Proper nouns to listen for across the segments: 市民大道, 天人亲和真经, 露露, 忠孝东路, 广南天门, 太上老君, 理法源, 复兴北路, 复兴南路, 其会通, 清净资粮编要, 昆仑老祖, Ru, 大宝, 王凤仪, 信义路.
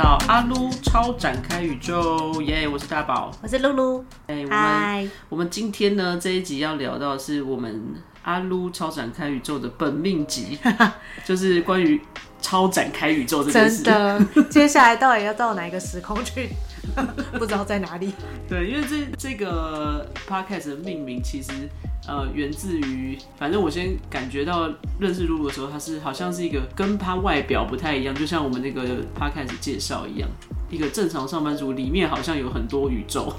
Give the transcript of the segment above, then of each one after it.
到阿撸超展开宇宙耶！ 我是大宝，我是露露。我们今天呢这一集要聊到的是我们阿撸超展开宇宙的本命集，就是关于超展开宇宙这件事。真的，接下来到底要到哪一个时空去？不知道在哪里。对，因为这个 podcast 的命名其实源自于，反正我先感觉到认识Ru的时候，他是好像是一个跟他外表不太一样，就像我们那个 podcast 介绍一样，一个正常上班族里面好像有很多宇宙。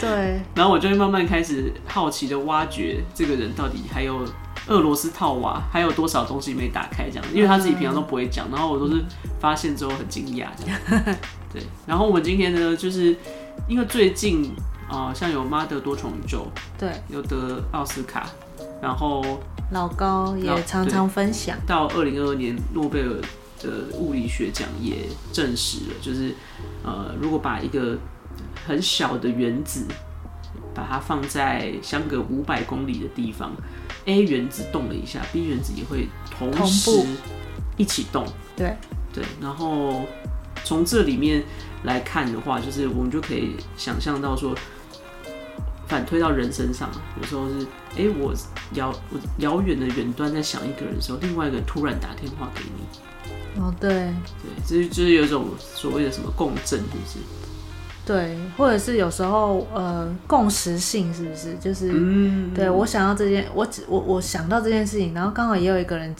对。然后我就会慢慢开始好奇的挖掘这个人到底还有俄罗斯套娃还有多少东西没打开这样，因为他自己平常都不会讲，然后我都是发现之后很惊讶这样。对，然后我们今天呢，就是因为最近像有妈的多重宇宙，对，有得奥斯卡，然后老高也常常分享，到2022年诺贝尔的物理学奖也证实了，就是如果把一个很小的原子，把它放在相隔500公里的地方 ，A 原子动了一下 ，B 原子也会同时一起动。对对，然后从这里面来看的话，就是我们就可以想象到说，反推到人身上，有时候是我遥远的远端在想一个人的时候，另外一个人突然打电话给你。哦，对对，就是有一种所谓的什么共振，是不是？对，或者是有时候共识性是不是？就是对我想到这件，我想到这件事情，然后刚好也有一个人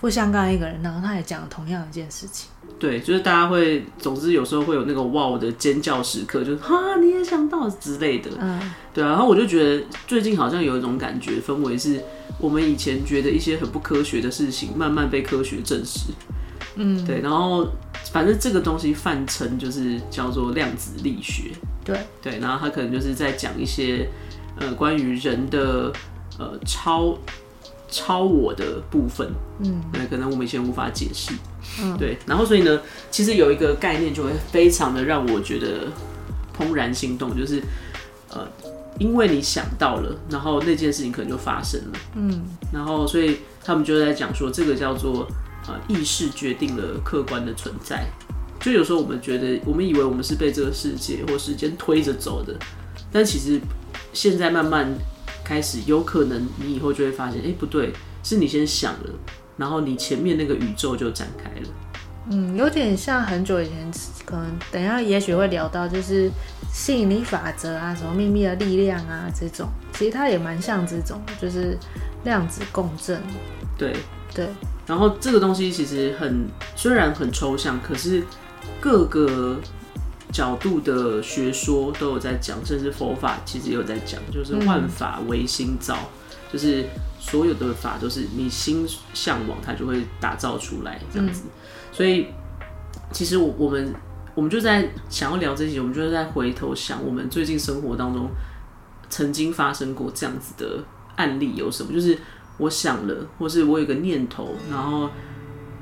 不相干一个人，然后他也讲同样一件事情。对，就是大家会，总之有时候会有那个哇的尖叫时刻，就是哈你也想到之类的。对啊，然后我就觉得最近好像有一种感觉氛围是，我们以前觉得一些很不科学的事情，慢慢被科学证实。对，然后反正这个东西泛称就是叫做量子力学。对对，然后他可能就是在讲一些关于人的超我的部分，可能我们以前无法解释。对，然后所以呢，其实有一个概念就会非常的让我觉得怦然心动，就是因为你想到了，然后那件事情可能就发生了。然后所以他们就在讲说，这个叫做意识决定了客观的存在。就有时候我们觉得，我们以为我们是被这个世界或时间推着走的，但其实现在慢慢开始，有可能你以后就会发现，不对，是你先想了，然后你前面那个宇宙就展开了。有点像很久以前，可能等一下也许会聊到，就是吸引力法则啊，什么秘密的力量啊这种，其实它也蛮像这种，就是量子共振。对对。然后这个东西其实虽然很抽象，可是各个角度的学说都有在讲，甚至佛法其实也有在讲，就是万法唯心造，就是所有的法都是你心向往，它就会打造出来这样子。所以其实我们就在想要聊这些，我们就在回头想，我们最近生活当中曾经发生过这样子的案例有什么，就是我想了，或是我有个念头，然后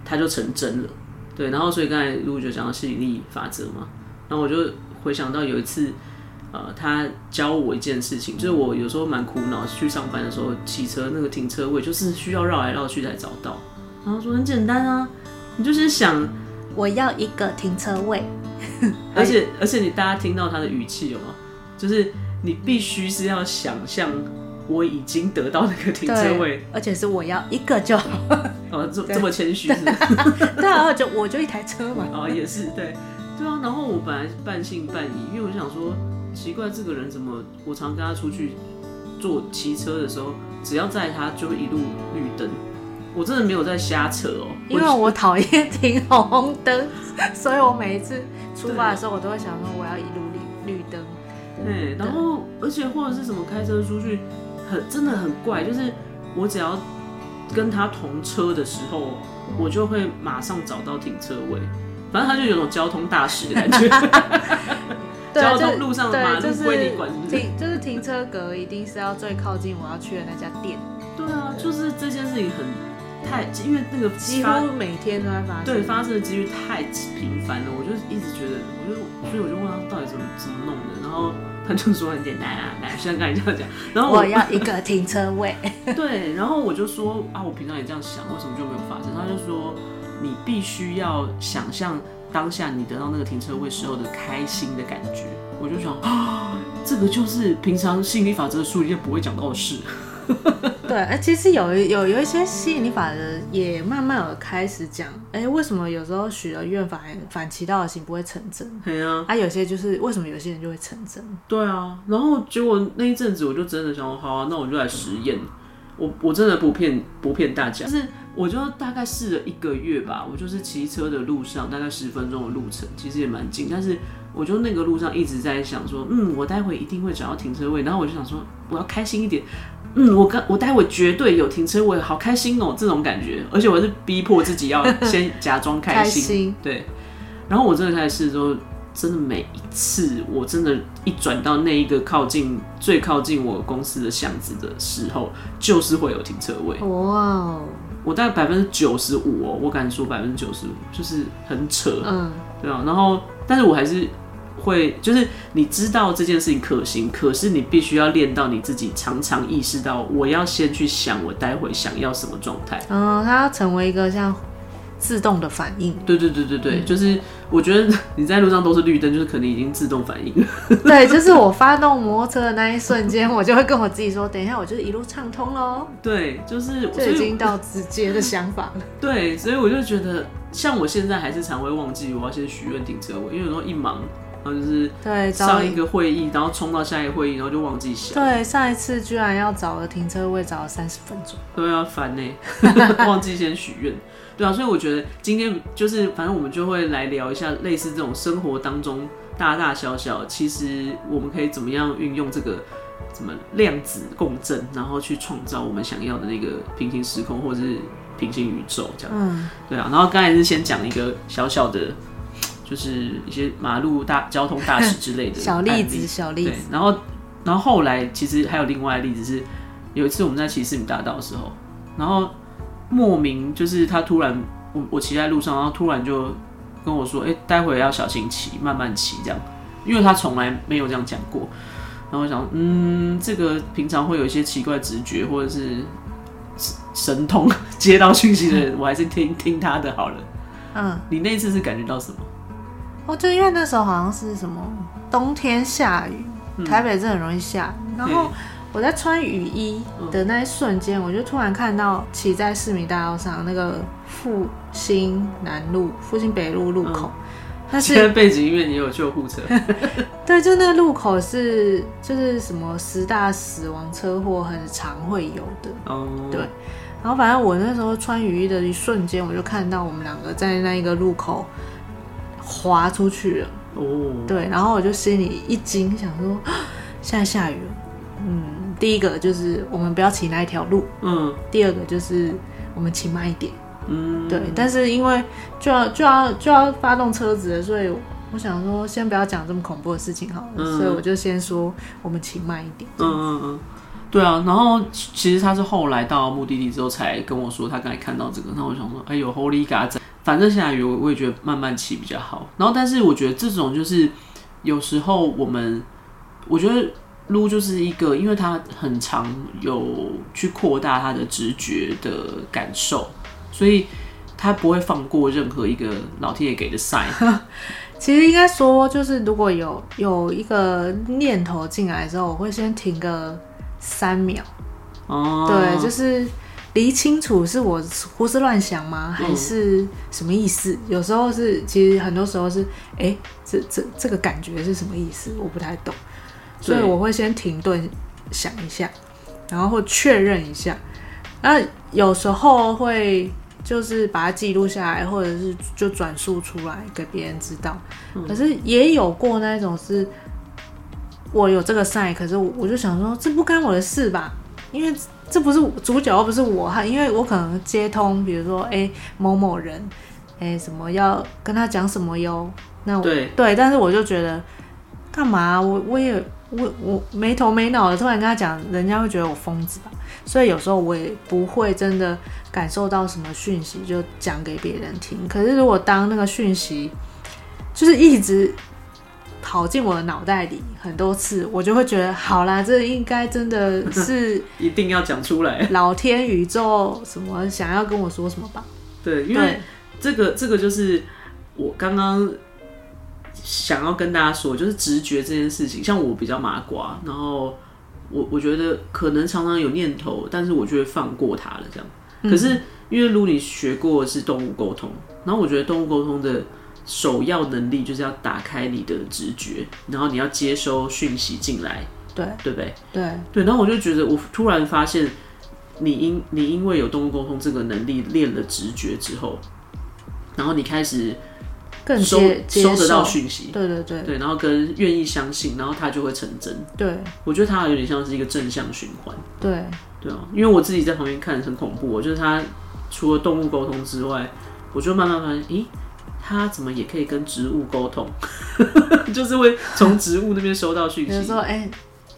它就成真了。对，然后所以刚才Ru就讲到吸引力法则嘛，然后我就回想到有一次，他教我一件事情，就是我有时候蛮苦恼，去上班的时候骑车那个停车位就是需要绕来绕去才找到，然后说很简单啊，你就是想我要一个停车位，而且你大家听到他的语气有没有？就是你必须是要想象。我已经得到那个停车位，而且是我要一个就好。这么谦虚是不是？对啊，我就一台车嘛。也是对，对啊。然后我本来半信半疑，因为我想说，奇怪，这个人怎么我常跟他出去坐骑车的时候，只要载他就一路绿灯。我真的没有在瞎扯因为我讨厌停红灯，所以我每一次出发的时候，我都会想说我要一路绿灯。对，然后而且或者是什么开车出去。真的很怪，就是我只要跟他同车的时候，我就会马上找到停车位。反正他就有种交通大使的感觉，交通路上的马路归你管，就是停车格一定是要最靠近我要去的那家店。对啊，就是这件事情因为那个几乎每天都在发生，对，发生的几率太频繁了。我就一直觉得，所以我就问他到底怎么弄的，然后。他就说很简单啊，像刚才这样讲，然后我要一个停车位。对，然后我就说我平常也这样想，为什么就没有发生？他就说你必须要想象当下你得到那个停车位时候的开心的感觉，我就想啊，这个就是平常吸引力法则的书里面不会讲到的事。对，其实有一些吸引力法则也慢慢有开始讲，为什么有时候许了愿反其道而行不会成真？对啊，有些就是为什么有些人就会成真？对啊，然后结果那一阵子我就真的想說，好啊，那我就来实验，我真的不骗大家，就是我就大概试了1个月吧，我就是骑车的路上大概10分钟的路程，其实也蛮近，但是我就那个路上一直在想说，我待会一定会找到停车位，然后我就想说我要开心一点。我待会绝对有停车位，好开心哦，这种感觉。而且我是逼迫自己要先假装开心，开心对。然后我真的开始试之后，真的每一次我真的，一转到那一个最靠近我公司的巷子的时候，就是会有停车位。哇、wow ！我大概95%哦，我敢说95%，就是很扯，对啊。然后，但是我还是会，就是你知道这件事情可行，可是你必须要练到你自己常常意识到，我要先去想我待会想要什么状态。它要成为一个像自动的反应。对，就是我觉得你在路上都是绿灯，就是可能已经自动反应。对，就是我发动摩托车的那一瞬间，我就会跟我自己说，等一下我就是一路畅通咯。对，就是就已经到直接的想法了。对，所以我就觉得，像我现在还是常会忘记我要先许愿停车位，因为有时候一忙。然后就是上一个会议，然后冲到下一个会议，然后就忘记想。对，上一次居然要找个停车位，找了30分钟。对啊，烦欸，忘记先许愿。对啊，所以我觉得今天就是，反正我们就会来聊一下类似这种生活当中大大小小，其实我们可以怎么样运用这个什么量子共振，然后去创造我们想要的那个平行时空或者是平行宇宙这样。对啊，然后刚才是先讲一个小小的。就是一些马路交通大事之类的小例子。然后后来其实还有另外的例子是，有一次我们在骑市民大道的时候，然后莫名就是他突然，我骑在路上，然后突然就跟我说：“待会要小心骑，慢慢骑这样。”因为他从来没有这样讲过。然后我想，这个平常会有一些奇怪直觉或者是神通接到讯息的人，我还是听他的好了。你那次是感觉到什么？就因为那时候好像是什么冬天下雨，台北真的很容易下雨。然后我在穿雨衣的那一瞬间，我就突然看到骑在市民大道上那个复兴南路、复兴北路路口，那是背景音乐，你有救护车？对，就那个路口是就是什么10大死亡车祸很常会有的。对。然后反正我那时候穿雨衣的一瞬间，我就看到我们2个在那一个路口。滑出去了，对，然后我就心里一惊，想说现在下雨了，第一个就是我们不要骑那一条路，第二个就是我们骑慢一点，对，但是因为就要发动车子了，所以我想说先不要讲这么恐怖的事情好了，所以我就先说我们骑慢一点，对啊，然后其实他是后来到目的地之后才跟我说他刚才看到这个，那我想说，哎呦 ，Holy God！反正下雨，我也觉得慢慢骑比较好。然后，但是我觉得这种就是有时候我觉得Ru就是一个，因为他很常有去扩大他的直觉的感受，所以他不会放过任何一个老天爷给的 sign。其实应该说，就是如果有一个念头进来之后，我会先停个3秒。对，就是。厘清楚是我胡思乱想吗？还是什么意思？有时候是，其实很多时候是，这个感觉是什么意思？我不太懂，所以我会先停顿想一下，然后会确认一下。那有时候会就是把它记录下来，或者是就转述出来给别人知道。可是也有过那种是，我有这个 sign， 可是我就想说，这不干我的事吧，因为。这不是主角，又不是我，因为我可能接通，比如说某某人，什么要跟他讲什么哟，那我对，但是我就觉得干嘛？我没头没脑的，突然跟他讲，人家会觉得我疯子吧？所以有时候我也不会真的感受到什么讯息就讲给别人听。可是如果当那个讯息就是一直跑进我的脑袋里很多次，我就会觉得好啦，这应该真的是一定要讲出来。老天宇宙什么想要跟我说什么吧？对，因为这个就是我刚刚想要跟大家说，就是直觉这件事情，像我比较麻瓜，然后我觉得可能常常有念头，但是我就会放过它了这样。可是因为如你学过的是动物沟通，然后我觉得动物沟通的首要能力就是要打开你的直觉，然后你要接收讯息进来，对对不对？对对。然后我就觉得，我突然发现你因为有动物沟通这个能力，练了直觉之后，然后你开始更收得到讯息，对对对对，然后跟愿意相信，然后它就会成真。对，我觉得它有点像是一个正向循环。对对啊，因为我自己在旁边看很恐怖，就是它除了动物沟通之外，我就慢慢发现，咦，它怎么也可以跟植物沟通？就是会从植物那边收到讯息，比如说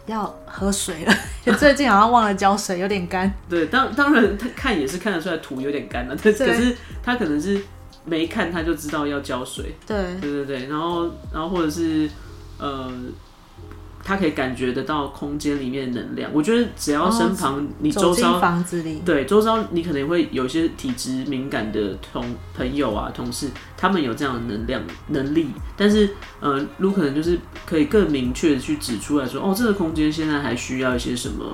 要喝水了，最近好像忘了浇水，有点干。对，当然看也是看得出来土有点干了，可是它可能是。没看他就知道要浇水，对对对对，然后或者是他可以感觉得到空间里面的能量。我觉得只要身旁你周遭房子里，对周遭你可能会有些体质敏感的朋友啊、同事，他们有这样的能力，但是Ru可能就是可以更明确的去指出来说，哦，这个空间现在还需要一些什么。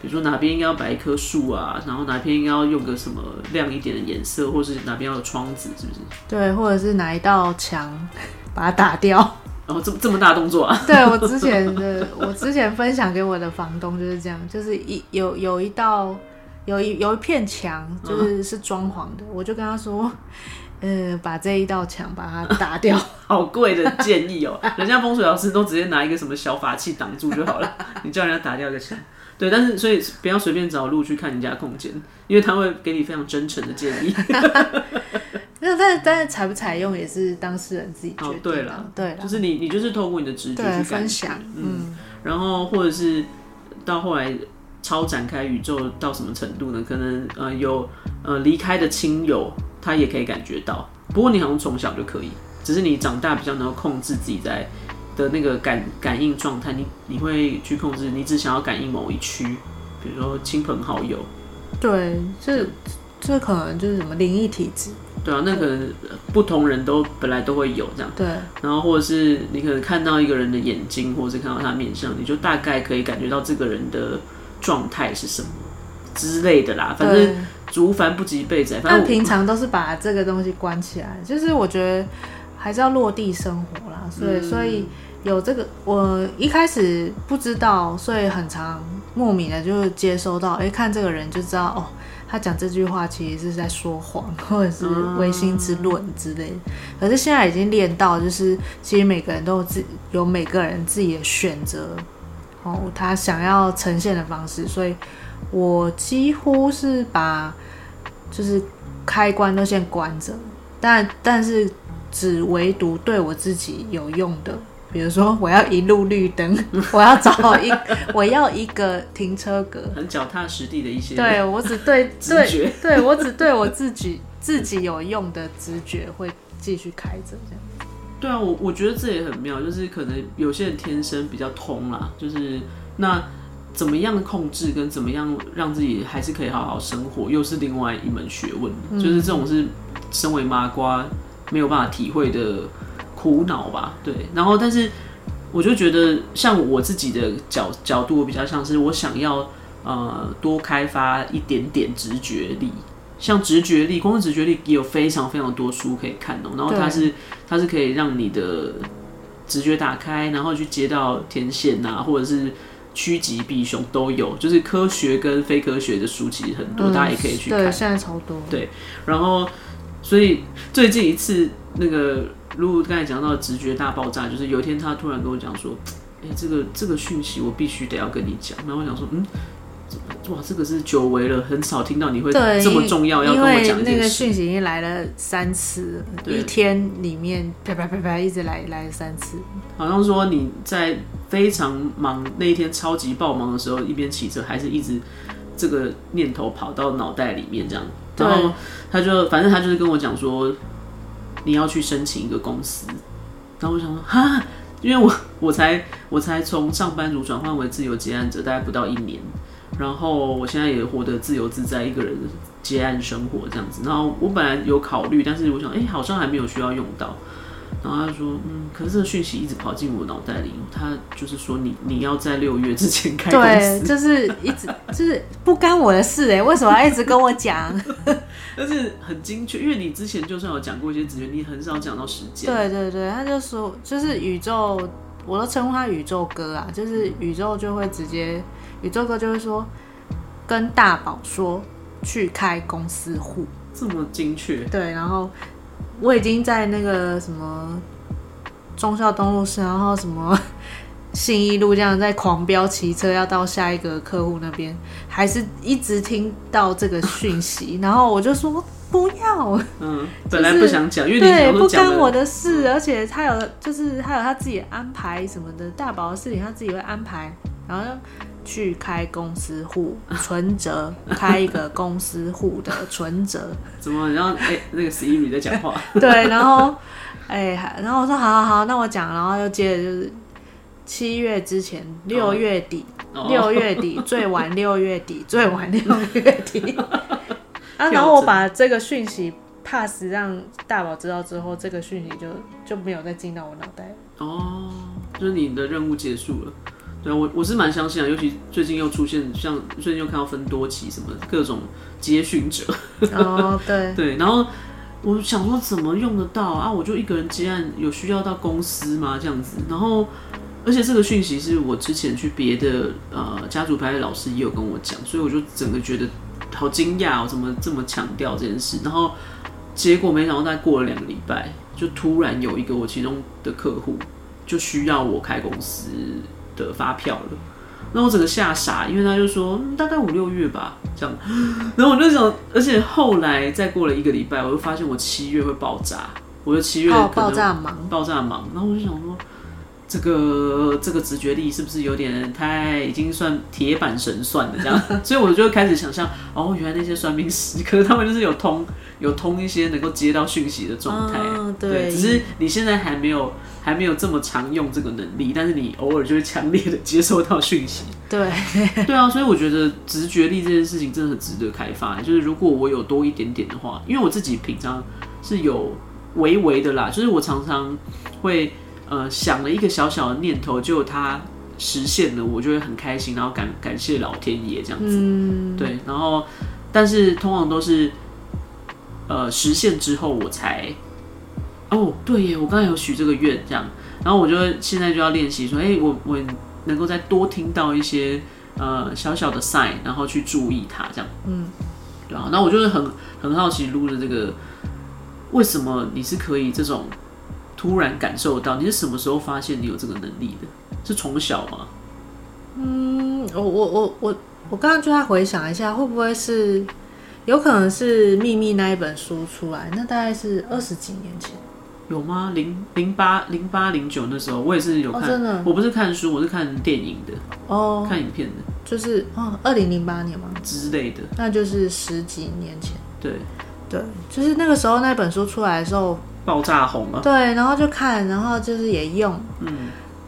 比如说哪边应该要摆一棵树啊，然后哪边应该要用个什么亮一点的颜色，或是哪边要有窗子，是不是？对，或者是哪一道墙把它打掉。然后这么大动作啊！对，我之前分享给我的房东就是这样，就是有一片墙就是装潢的，我就跟他说。把这一道墙把它打掉，好贵的建议哦！人家风水老师都直接拿一个什么小法器挡住就好了，你叫人家打掉一个墙，对，但是所以不要随便找Ru去看人家空间，因为他会给你非常真诚的建议。那但是采不采用也是当事人自己决定。哦，对啦，对啦，就是你就是透过你的直觉去感觉分享，嗯，然后或者是到后来。超展开宇宙到什么程度呢？可能有离开的亲友，他也可以感觉到。不过你好像从小就可以，只是你长大比较能够控制自己在的那个感应状态。你会去控制，你只想要感应某一区，比如说亲朋好友。对，这可能就是什么灵异体质。对啊，那可能不同人都本来都会有这样。对。然后或者是你可能看到一个人的眼睛，或者是看到他面相，你就大概可以感觉到这个人的。状态是什么之类的啦，反正竹繁不及被宰。但平常都是把这个东西关起来，就是我觉得还是要落地生活啦。所以有这个，我一开始不知道，所以很常莫名的就接收到，看这个人就知道哦，他讲这句话其实是在说谎，或者是唯心之论之类的。可是现在已经练到，就是其实每个人都有每个人自己的选择。他想要呈现的方式，所以我几乎是把就是开关都先关着，但是只唯独对我自己有用的，比如说我要一路绿灯，我要一个停车格，很脚踏实地的一些，对我只对直觉，对我只对我自己有用的直觉会继续开着这样。对啊，我觉得这也很妙，就是可能有些人天生比较通啦，就是那怎么样控制跟怎么样让自己还是可以好好生活，又是另外一门学问，就是这种是身为麻瓜没有办法体会的苦恼吧。对，然后但是我就觉得像我自己的角度，我比较像是我想要多开发一点点直觉力。像直觉力，光是直觉力也有非常非常多书可以看哦。然后它是可以让你的直觉打开，然后去接到天线啊，或者是趋吉避凶都有。就是科学跟非科学的书其实很多，大家也可以去看。对，现在超多。对，然后所以最近一次那个Ru刚才讲到的直觉大爆炸，就是有一天他突然跟我讲说：“这个讯息我必须得要跟你讲。”然后我想说，哇，这个是久违了，很少听到你会这么重要要跟我讲一件事。因为那个讯息已经来了3次了，一天里面啪啪啪啪一直来了3次。好像说你在非常忙那一天超级爆忙的时候，一边骑车还是一直这个念头跑到脑袋里面这样。然后反正他就是跟我讲说你要去申请一个公司，然后我想说哈，因为我才从上班族转换为自由接案者，大概不到1年。然后我现在也活得自由自在，一个人接案生活这样子。然后我本来有考虑，但是我想，好像还没有需要用到。然后他说，可是这个讯息一直跑进我脑袋里。他就是说你要在6月之前开公司，对，就是一直就是不干我的事为什么要一直跟我讲？但是很精确，因为你之前就算有讲过一些职员，你很少讲到时间。对对对，他就说就是宇宙，我都称呼他宇宙哥啊，就是宇宙就会直接，宇宙哥就会说跟大宝说去开公司户，这么精确。对，然后。我已经在那个什么忠孝东路，然后什么信义路这样在狂飙骑车，要到下一个客户那边，还是一直听到这个讯息，然后我就说不要，本来不想讲，因为对不干我的事，而且他有就是他有他自己的安排什么的，大宝的事情他自己会安排，然后去开公司户存折，开一个公司户的存折。怎么让那个 Siri 在讲话？对，然后然后我说好，那我讲，然后又接着就是7月之前，6月底最晚6月底，最晚6月底。啊，然后我把这个讯息 pass 让大宝知道之后，这个讯息就没有再进到我脑袋了。哦，就是你的任务结束了。对，我是蛮相信的，尤其最近又出现，像最近又看到分多期什么各种接讯者。哦，对对，然后我想说怎么用得到啊？我就一个人接案，有需要到公司吗？这样子。然后，而且这个讯息是我之前去别的家族排列老师也有跟我讲，所以我就整个觉得好惊讶，怎么这么强调这件事？然后结果没想到，大概过了2个礼拜，就突然有一个我其中的客户就需要我开公司的发票了，那我整个吓傻，因为他就说大概5、6月吧，这样。然后我就想，而且后来再过了1个礼拜，我就发现我7月会爆炸，我就7月可能爆炸忙。然后我就想说，这个直觉力是不是有点太已经算铁板神算了这样？所以我就开始想象，哦，原来那些算命师，可是他们就是有通一些能够接到讯息的状态，对，只是你现在还没有这么常用这个能力，但是你偶尔就会强烈的接收到讯息。对，对啊，所以我觉得直觉力这件事情真的很值得开发。就是如果我有多一点点的话，因为我自己平常是有微微的啦，就是我常常会想了一个小小的念头，就它实现了，我就会很开心，然后感谢老天爷这样子。对，然后但是通常都是实现之后我才。哦，对耶，我刚才有许这个愿这样，然后我就现在就要练习说，我能够再多听到一些小小的 sign， 然后去注意它这样，对啊，那我就是很好奇Ru的这个，为什么你是可以这种突然感受到？你是什么时候发现你有这个能力的？是从小吗？我刚刚就在回想一下，会不会是有可能是秘密那一本书出来，那大概是20几年前。有吗？08、09那时候，我也是有看，真的。我不是看书，我是看电影的，看影片的，就是2008年嘛之类的，那就是10几年前。对对，就是那个时候那本书出来的时候，爆炸红了。对，然后就看，然后就是也用，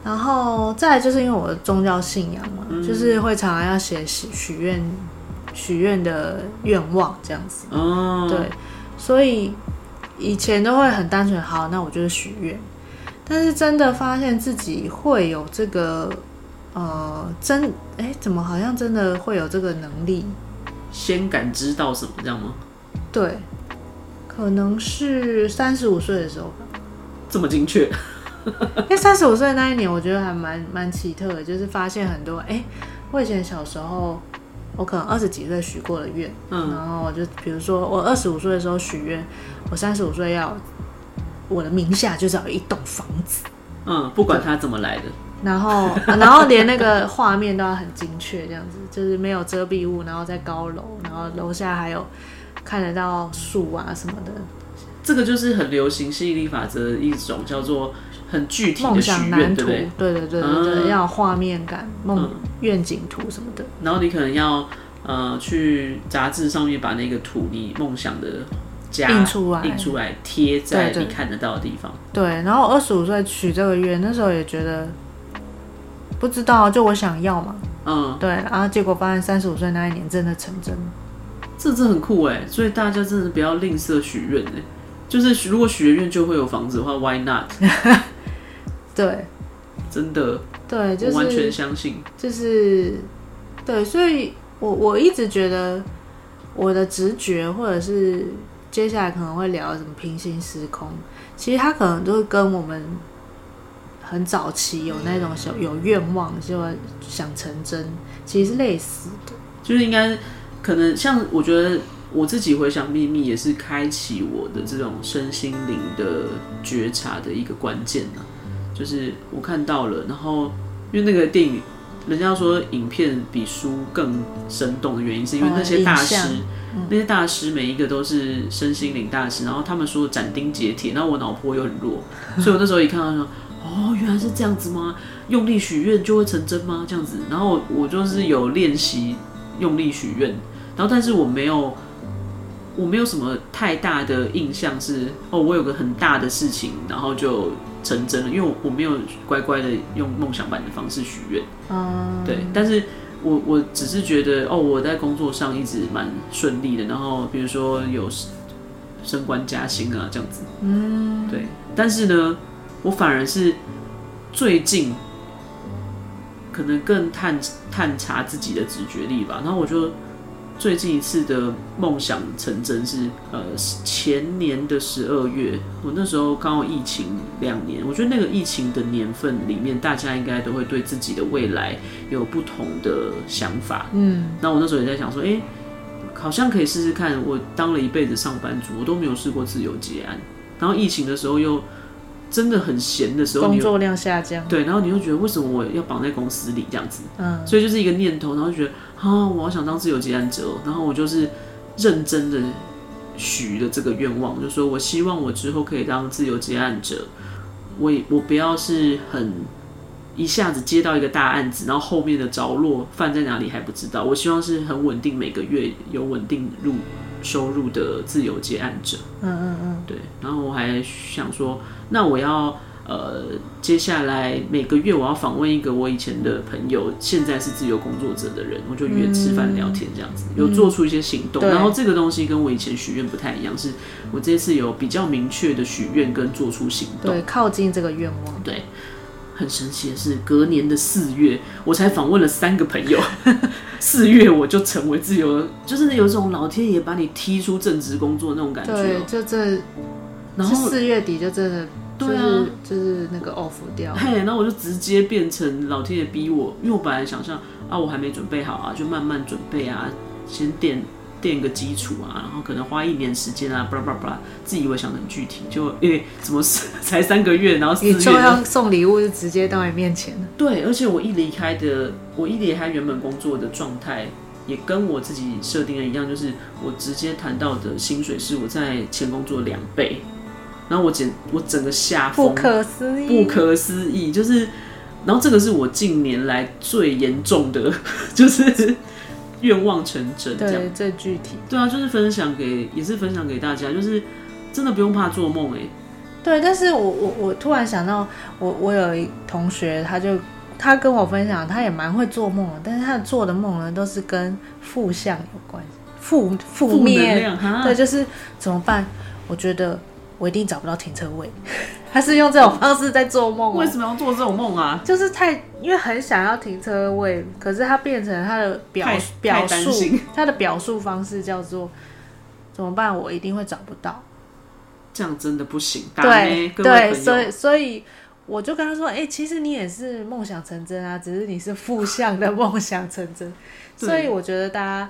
然后再来就是因为我的宗教信仰嘛，就是会常常要写许愿的愿望这样子，对，所以。以前都会很单纯，好，那我就是许愿。但是真的发现自己会有这个，怎么好像真的会有这个能力？先感知到什么这样吗？对，可能是35岁的时候吧。这么精确？因为35岁那一年，我觉得还蛮奇特的，就是发现很多，我以前小时候。我可能20几岁许过的愿，然后我就比如说我25岁的时候许愿，我35岁要我的名下就是要有1栋房子，不管它怎么来的，然后连那个画面都要很精确，这样子就是没有遮蔽物，然后在高楼，然后楼下还有看得到树啊什么的。这个就是很流行吸引力法则的一种叫做很具体的许愿，对不对？对对对对对，要有画面感，愿景图什么的。然后你可能要去杂志上面把那个图你梦想的家印出来，贴在你看得到的地方。对， 对， 对，然后25岁许这个愿，那时候也觉得不知道，就我想要嘛，对，然后结果发现35岁那一年真的成真了。这很酷哎，所以大家真的不要吝啬许愿哎，就是如果许愿就会有房子的话 ，Why not？ 对，真的，对，就是我完全相信，就是对，所以我一直觉得我的直觉或者是接下来可能会聊什么平行时空，其实它可能都是跟我们很早期有那种有愿望就想成真，其实是类似的，就是应该可能像我觉得我自己回想秘密也是开启我的这种身心灵的觉察的一个关键啊，就是我看到了，然后因为那个电影人家说影片比书更生动的原因是因为那些大师、那些大师每一个都是身心灵大师，然后他们说斩钉截铁，然后我脑波又很弱，所以我那时候一看到说哦原来是这样子吗？用力许愿就会成真吗？这样子，然后我就是有练习用力许愿，然后但是我没有什么太大的印象是哦我有个很大的事情然后就成真了，因为我没有乖乖的用梦想版的方式许愿，对，但是我只是觉得哦我在工作上一直蛮顺利的，然后比如说有升官加薪啊这样子，对，但是呢我反而是最近可能更探查自己的直觉力吧，然后我就最近一次的梦想成真是前年的12月，我那时候刚好疫情2年，我觉得那个疫情的年份里面，大家应该都会对自己的未来有不同的想法。那我那时候也在想说，哎，好像可以试试看。我当了一辈子上班族，我都没有试过自由接案，然后疫情的时候又真的很闲的时候，工作量下降，对，然后你就觉得为什么我要绑在公司里这样子，所以就是一个念头，然后就觉得啊，我好想当自由接案者，然后我就是认真的许了这个愿望，就说我希望我之后可以当自由接案者，我不要是很一下子接到一个大案子，然后后面的着落放在哪里还不知道，我希望是很稳定，每个月有稳定收入的自由接案者，对。然后我还想说，那我要接下来每个月我要访问一个我以前的朋友，现在是自由工作者的人，我就约吃饭聊天这样子，有做出一些行动。然后这个东西跟我以前许愿不太一样，是我这次有比较明确的许愿跟做出行动，对，靠近这个愿望。对，很神奇的是，隔年的4月，我才访问了3个朋友。4月我就成为自由，就是有一种老天爷把你踢出正职工作那种感觉。对，就这，然后4月底就真的，对啊，就是那个 off 掉。嘿，然后我就直接变成老天爷逼我，因为我本来想象啊，我还没准备好啊，就慢慢准备啊，先垫个基础啊，然后可能花1年时间啊，巴拉巴拉，自以为想得很具体，就因为怎么才3个月，然后4月你就要送礼物就直接到你面前了。对，而且我一离开原本工作的状态，也跟我自己设定的一样，就是我直接谈到的薪水是我在前工作2倍，然后我整个下风，不可思议，就是，然后这个是我近年来最严重的，就是。愿望成真，对，最具体。对啊，就是也是分享给大家，就是真的不用怕做梦哎。对，但是我突然想到，我有一同学，他跟我分享，他也蛮会做梦的，但是他做的梦呢，都是跟负向有关，负面，对，就是怎么办？我觉得我一定找不到停车位。他是用这种方式在做梦，为什么要做这种梦啊？就是因为很想要停车位，可是他变成他的表述，他的表述方式叫做怎么办？我一定会找不到，这样真的不行。对对，所以我就跟他说，欸，其实你也是梦想成真啊，只是你是负向的梦想成真。所以我觉得大家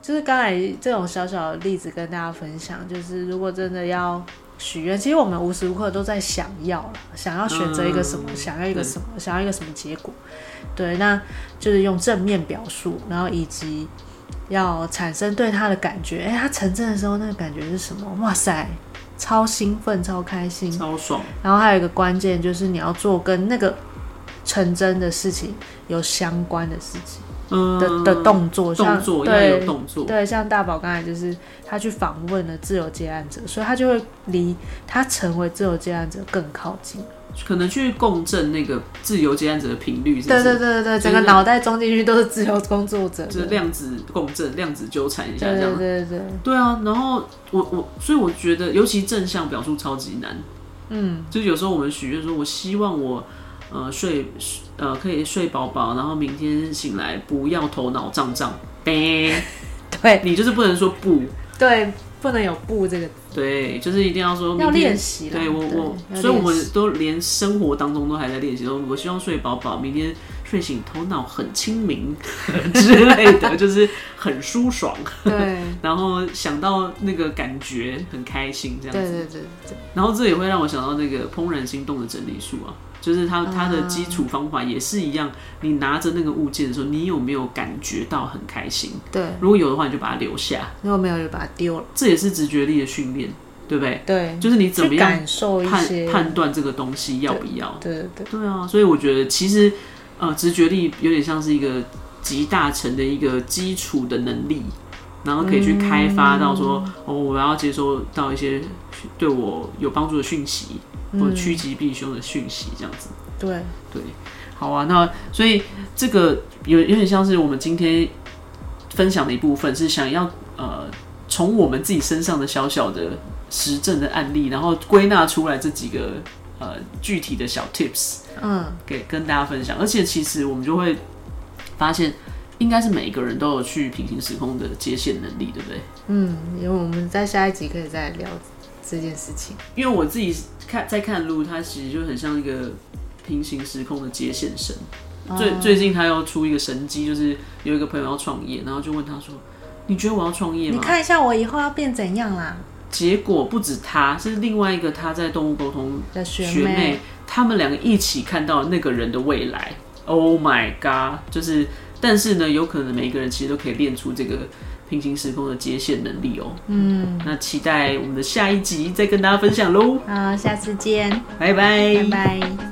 就是刚才这种小小的例子跟大家分享，就是如果真的要许愿，其实我们无时无刻都在想要了，想要选择一个什么，想要一个什么，想要一个什么结果。对，那就是用正面表述，然后以及要产生对他的感觉。哎，他成真的时候那个感觉是什么？哇塞，超兴奋，超开心，超爽。然后还有一个关键就是你要做跟那个成真的事情有相关的事情。的动作，要有动作。对，像大宝刚才就是他去访问了自由接案者，所以他就会离他成为自由接案者更靠近。可能去共振那个自由接案者的频率是不是，对对对对，整个脑袋装进去都是自由工作者，就是量子共振、量子纠缠一下这样。对对对对，对啊。然后所以我觉得，尤其正向表述超级难。嗯，就是有时候我们许愿说，我希望我可以睡饱饱，然后明天醒来不要头脑胀胀。对，你就是不能说不，对，不能有不这个。对，就是一定要说要练习啦。对我，所以我们都连生活当中都还在练习。我希望睡饱饱，明天睡醒头脑很清明之类的，就是很舒爽。对，然后想到那个感觉很开心这样子。对对 对, 对。然后这也会让我想到那个《怦然心动》的整理术啊，就是它的基础方法也是一样。你拿着那个物件的时候，你有没有感觉到很开心？对，如果有的话，你就把它留下；如果没有，就把它丢了。这也是直觉力的训练。对不对？对，就是你怎么样判断这个东西要不要？对对 对, 对啊！所以我觉得其实直觉力有点像是一个集大成的一个基础的能力，然后可以去开发到说我要接收到一些对我有帮助的讯息，或者趋吉避凶的讯息，这样子。对对，好啊！那所以这个有点像是我们今天分享的一部分，是想要从我们自己身上的小小的实证的案例，然后归纳出来这几个具体的小 tips， 跟大家分享。而且其实我们就会发现，应该是每一个人都有去平行时空的接线能力，对不对？嗯，因为我们在下一集可以再聊这件事情。因为我自己在看Ru，它其实就很像一个平行时空的接线神。最近他要出一个神机，就是有一个朋友要创业，然后就问他说：“你觉得我要创业吗？你看一下我以后要变怎样啦？”结果不止他，是另外一个他在动物沟通的学妹，他们两个一起看到那个人的未来。Oh my god！ 就是，但是呢，有可能每一个人其实都可以练出这个平行时空的接线能力哦。嗯，那期待我们的下一集再跟大家分享喽。好，下次见，拜拜，拜拜。